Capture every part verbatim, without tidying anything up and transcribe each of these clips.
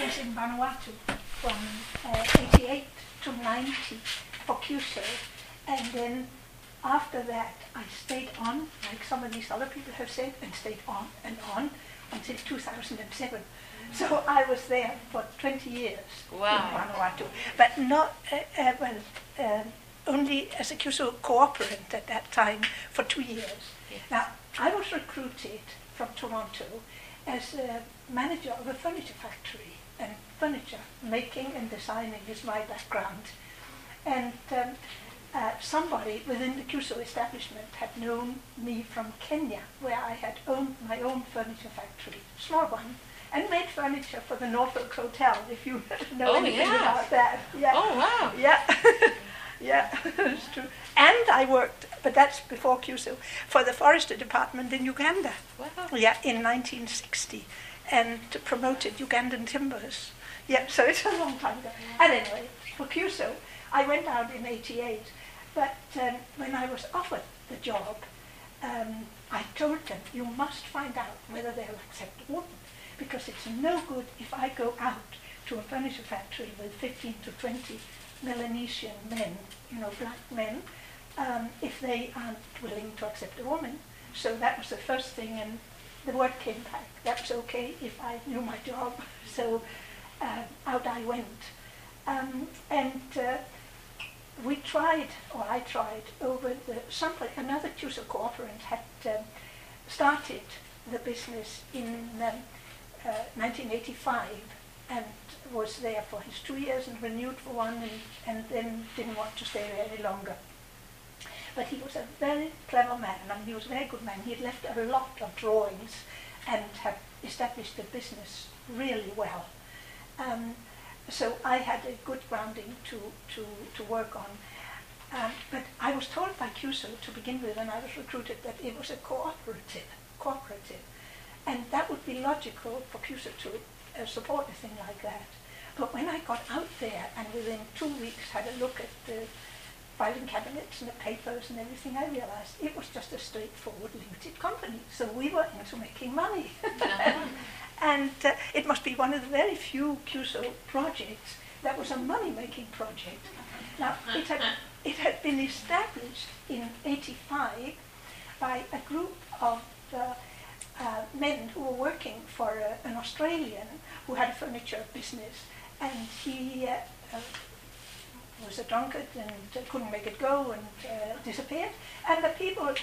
was in Vanuatu from uh, eighty-eight to ninety for C U S O, and then after that I stayed on, like some of these other people have said, and stayed on and on until two thousand seven. So I was there for twenty years. Wow. In Vanuatu, but not uh, uh, well, uh, only as a C U S O cooperant at that time for two years. Yes. Now I was recruited from Toronto as a manager of a furniture factory, and furniture making and designing is my background. And um, uh, somebody within the C U S O establishment had known me from Kenya, where I had owned my own furniture factory, small one, and made furniture for the Norfolk Hotel, if you know oh, anything yes. about that. Yeah. Oh, wow. Yeah, yeah, it's true. And I worked, but that's before C U S O, for the Forester Department in Uganda. Wow. Yeah, in nineteen sixty, and promoted Ugandan timbers. Yeah, so it's a long time ago. And anyway, for C U S O, I went out in eighty-eight, but um, when I was offered the job, um, I told them, you must find out whether they'll accept women, because it's no good if I go out to a furniture factory with fifteen to twenty Melanesian men, you know, black men, um, if they aren't willing to accept a woman. So that was the first thing, and the word came back, that's okay if I knew my job. So uh, out I went. Um, and uh, we tried, or I tried, over the summer, another C U S O cooperant had um, started the business in um, uh, nineteen eighty-five, and was there for his two years and renewed for one, and, and then didn't want to stay there any longer. But he was a very clever man, and he was a very good man. He had left a lot of drawings and had established the business really well. Um, so I had a good grounding to, to, to work on. Um, but I was told by C U S O to begin with, when I was recruited, that it was a cooperative, cooperative. And that would be logical for C U S O to uh, support a thing like that. But when I got out there and within two weeks had a look at the filing cabinets and the papers and everything, I realized it was just a straightforward limited company. So we were into making money. Yeah. And uh, it must be one of the very few C U S O projects that was a money-making project. Now, it had, it had been established in eighty-five by a group of uh, uh, men who were working for uh, an Australian who had a furniture business, and he uh, uh, was a drunkard and uh, couldn't make it go and uh, disappeared. And the people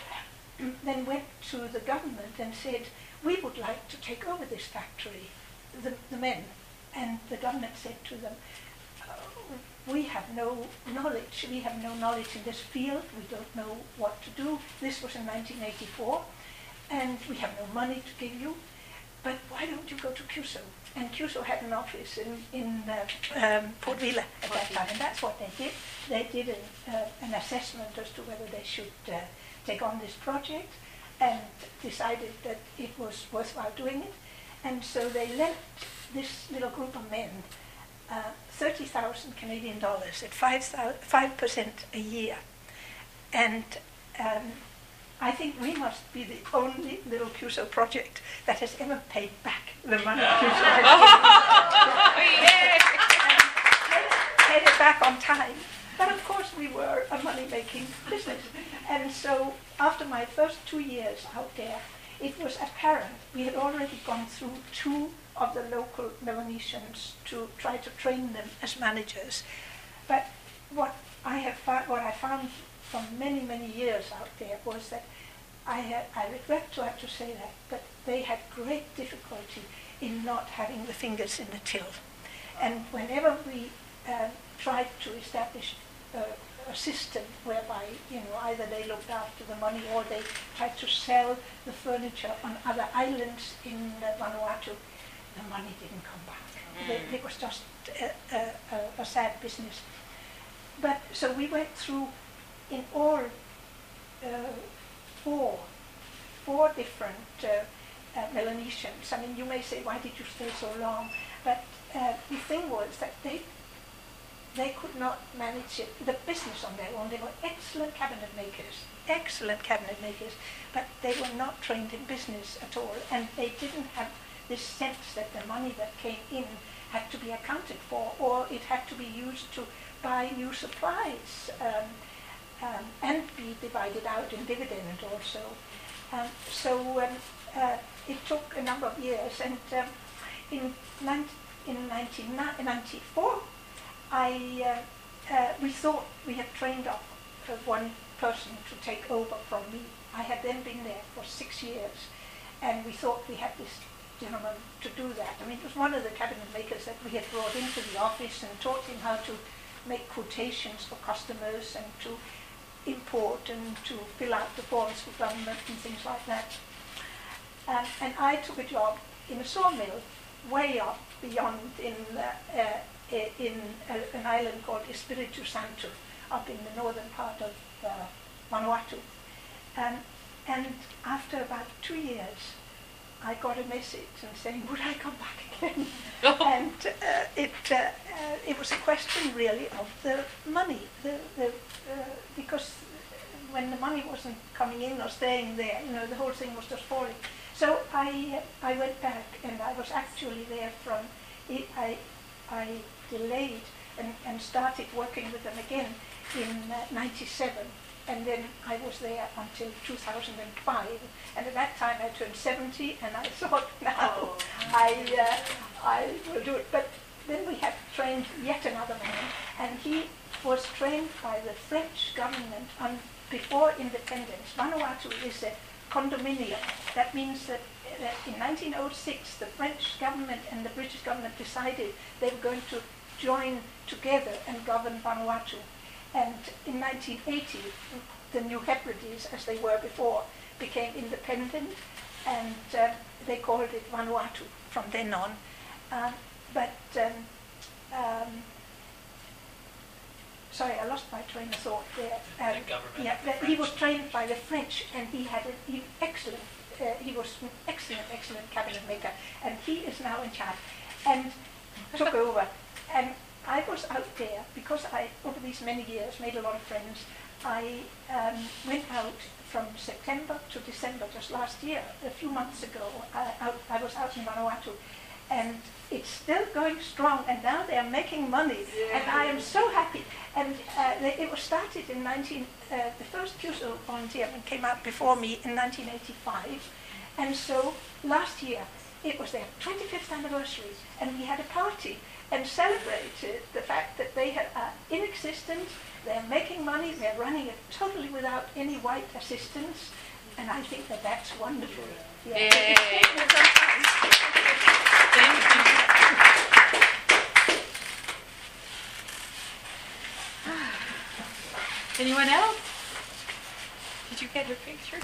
then went to the government and said, we would like to take over this factory, the, the men. And the government said to them, oh, we have no knowledge, we have no knowledge in this field, we don't know what to do. This was in nineteen eighty-four, and we have no money to give you, but why don't you go to C U S O? And C U S O had an office in, in uh, um, Port Vila at that time, and that's what they did. They did an, uh, an assessment as to whether they should uh, take on this project, and decided that it was worthwhile doing it. And so they lent this little group of men uh, thirty thousand Canadian dollars at five percent a year. And um, I think we must be the only little C U S O project that has ever paid back the money C U S O has paid it back on time. But of course we were a money-making business. And so after my first two years out there, it was apparent we had already gone through two of the local Melanesians to try to train them as managers. But what I have found, what I found from many, many years out there was that I, had, I regret to have to say that, but they had great difficulty in not having the fingers in the till. And whenever we um, tried to establish uh, a system whereby, you know, either they looked after the money or they tried to sell the furniture on other islands in uh, Vanuatu, the money didn't come back. Mm. They, it was just a, a, a, a sad business. But so we went through in all uh, four, four different uh, uh, Melanesians. I mean, you may say, why did you stay so long? But uh, the thing was that they They could not manage it, the business on their own. They were excellent cabinet makers, excellent cabinet makers, but they were not trained in business at all, and they didn't have this sense that the money that came in had to be accounted for, or it had to be used to buy new supplies um, um, and be divided out in dividend also. Um, so um, uh, it took a number of years, and um, in, nineteen ninety-four I, uh, uh, we thought we had trained up uh, one person to take over from me. I had then been there for six years, and we thought we had this gentleman to do that. I mean, it was one of the cabinet makers that we had brought into the office and taught him how to make quotations for customers and to import and to fill out the forms for government and things like that. Um, and I took a job in a sawmill way up beyond in, uh, uh, in uh, an island called Espiritu Santo, up in the northern part of uh, Vanuatu. Um, and after about two years, I got a message and saying, would I come back again? and uh, it uh, uh, it was a question really of the money, the, the, uh, because when the money wasn't coming in or staying there, you know, the whole thing was just falling. So I uh, I went back, and I was actually there from I I delayed and, and started working with them again in uh, ninety-seven. And then I was there until two thousand five, and at that time I turned seventy, and I thought, now oh. I, uh, I will do it. But then we had trained yet another man, and he was trained by the French government on before independence. Vanuatu is a condominium. That means that in nineteen oh six, the French government and the British government decided they were going to join together and govern Vanuatu. And in nineteen eighty, the New Hebrides, as they were before, became independent, and uh, they called it Vanuatu from then on. Uh, but, um, um, sorry, I lost my train of thought there. Um, the government yeah, the French. He was trained by the French, and he had an he excellent, uh, he was an excellent, excellent cabinet maker, and he is now in charge, and took over. And I was out there because I, over these many years, made a lot of friends. I um, went out from September to December just last year, a few months ago. I, out, I was out in Vanuatu, and it's still going strong, and now they are making money, yeah. And I am so happy. And uh, they, it was started in nineteen, uh, the first C U S O volunteer came out before me in nineteen eighty-five, and so last year it was their twenty-fifth anniversary, and we had a party and celebrated the fact that they are in existence, they're making money, they're running it totally without any white assistance, and I think that that's wonderful. Yeah. Yeah. Thank you. Anyone else? Did you get her picture?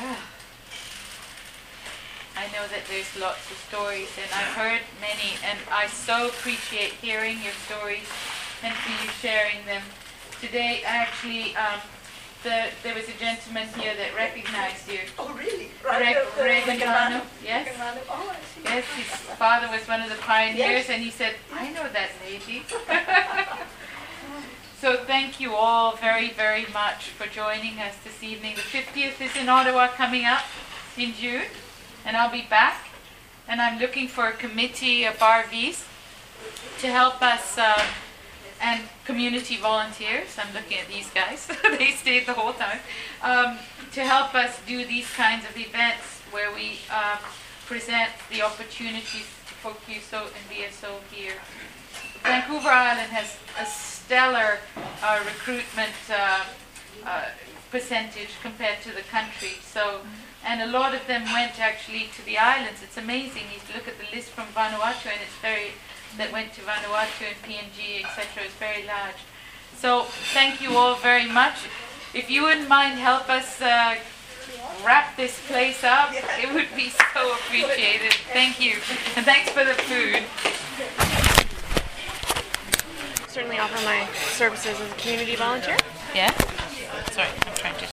Wow. I know that there's lots of stories, and I've heard many, and I so appreciate hearing your stories and for you sharing them. Today, actually, um, the, there was a gentleman here that recognized you. Oh, really? Right. Rimano. Yes. Rimano. Oh, I see. Yes, his father was one of the pioneers, yes. And he said, I know that lady. So thank you all very, very much for joining us this evening. The fiftieth is in Ottawa, coming up in June. And I'll be back, and I'm looking for a committee of R Vs to help us, uh, and community volunteers. I'm looking at these guys, they stayed the whole time, um, to help us do these kinds of events where we uh, present the opportunities for C U S O and V S O here. Vancouver Island has a stellar uh, recruitment uh, uh, percentage compared to the country. So. And a lot of them went actually to the islands. It's amazing. You look at the list from Vanuatu, and it's very, that went to Vanuatu and P N G, et cetera. It's very large. So thank you all very much. If you wouldn't mind, help us uh, wrap this place up. It would be so appreciated. Thank you, and thanks for the food. Certainly offer my services as a community volunteer. Yeah. Sorry.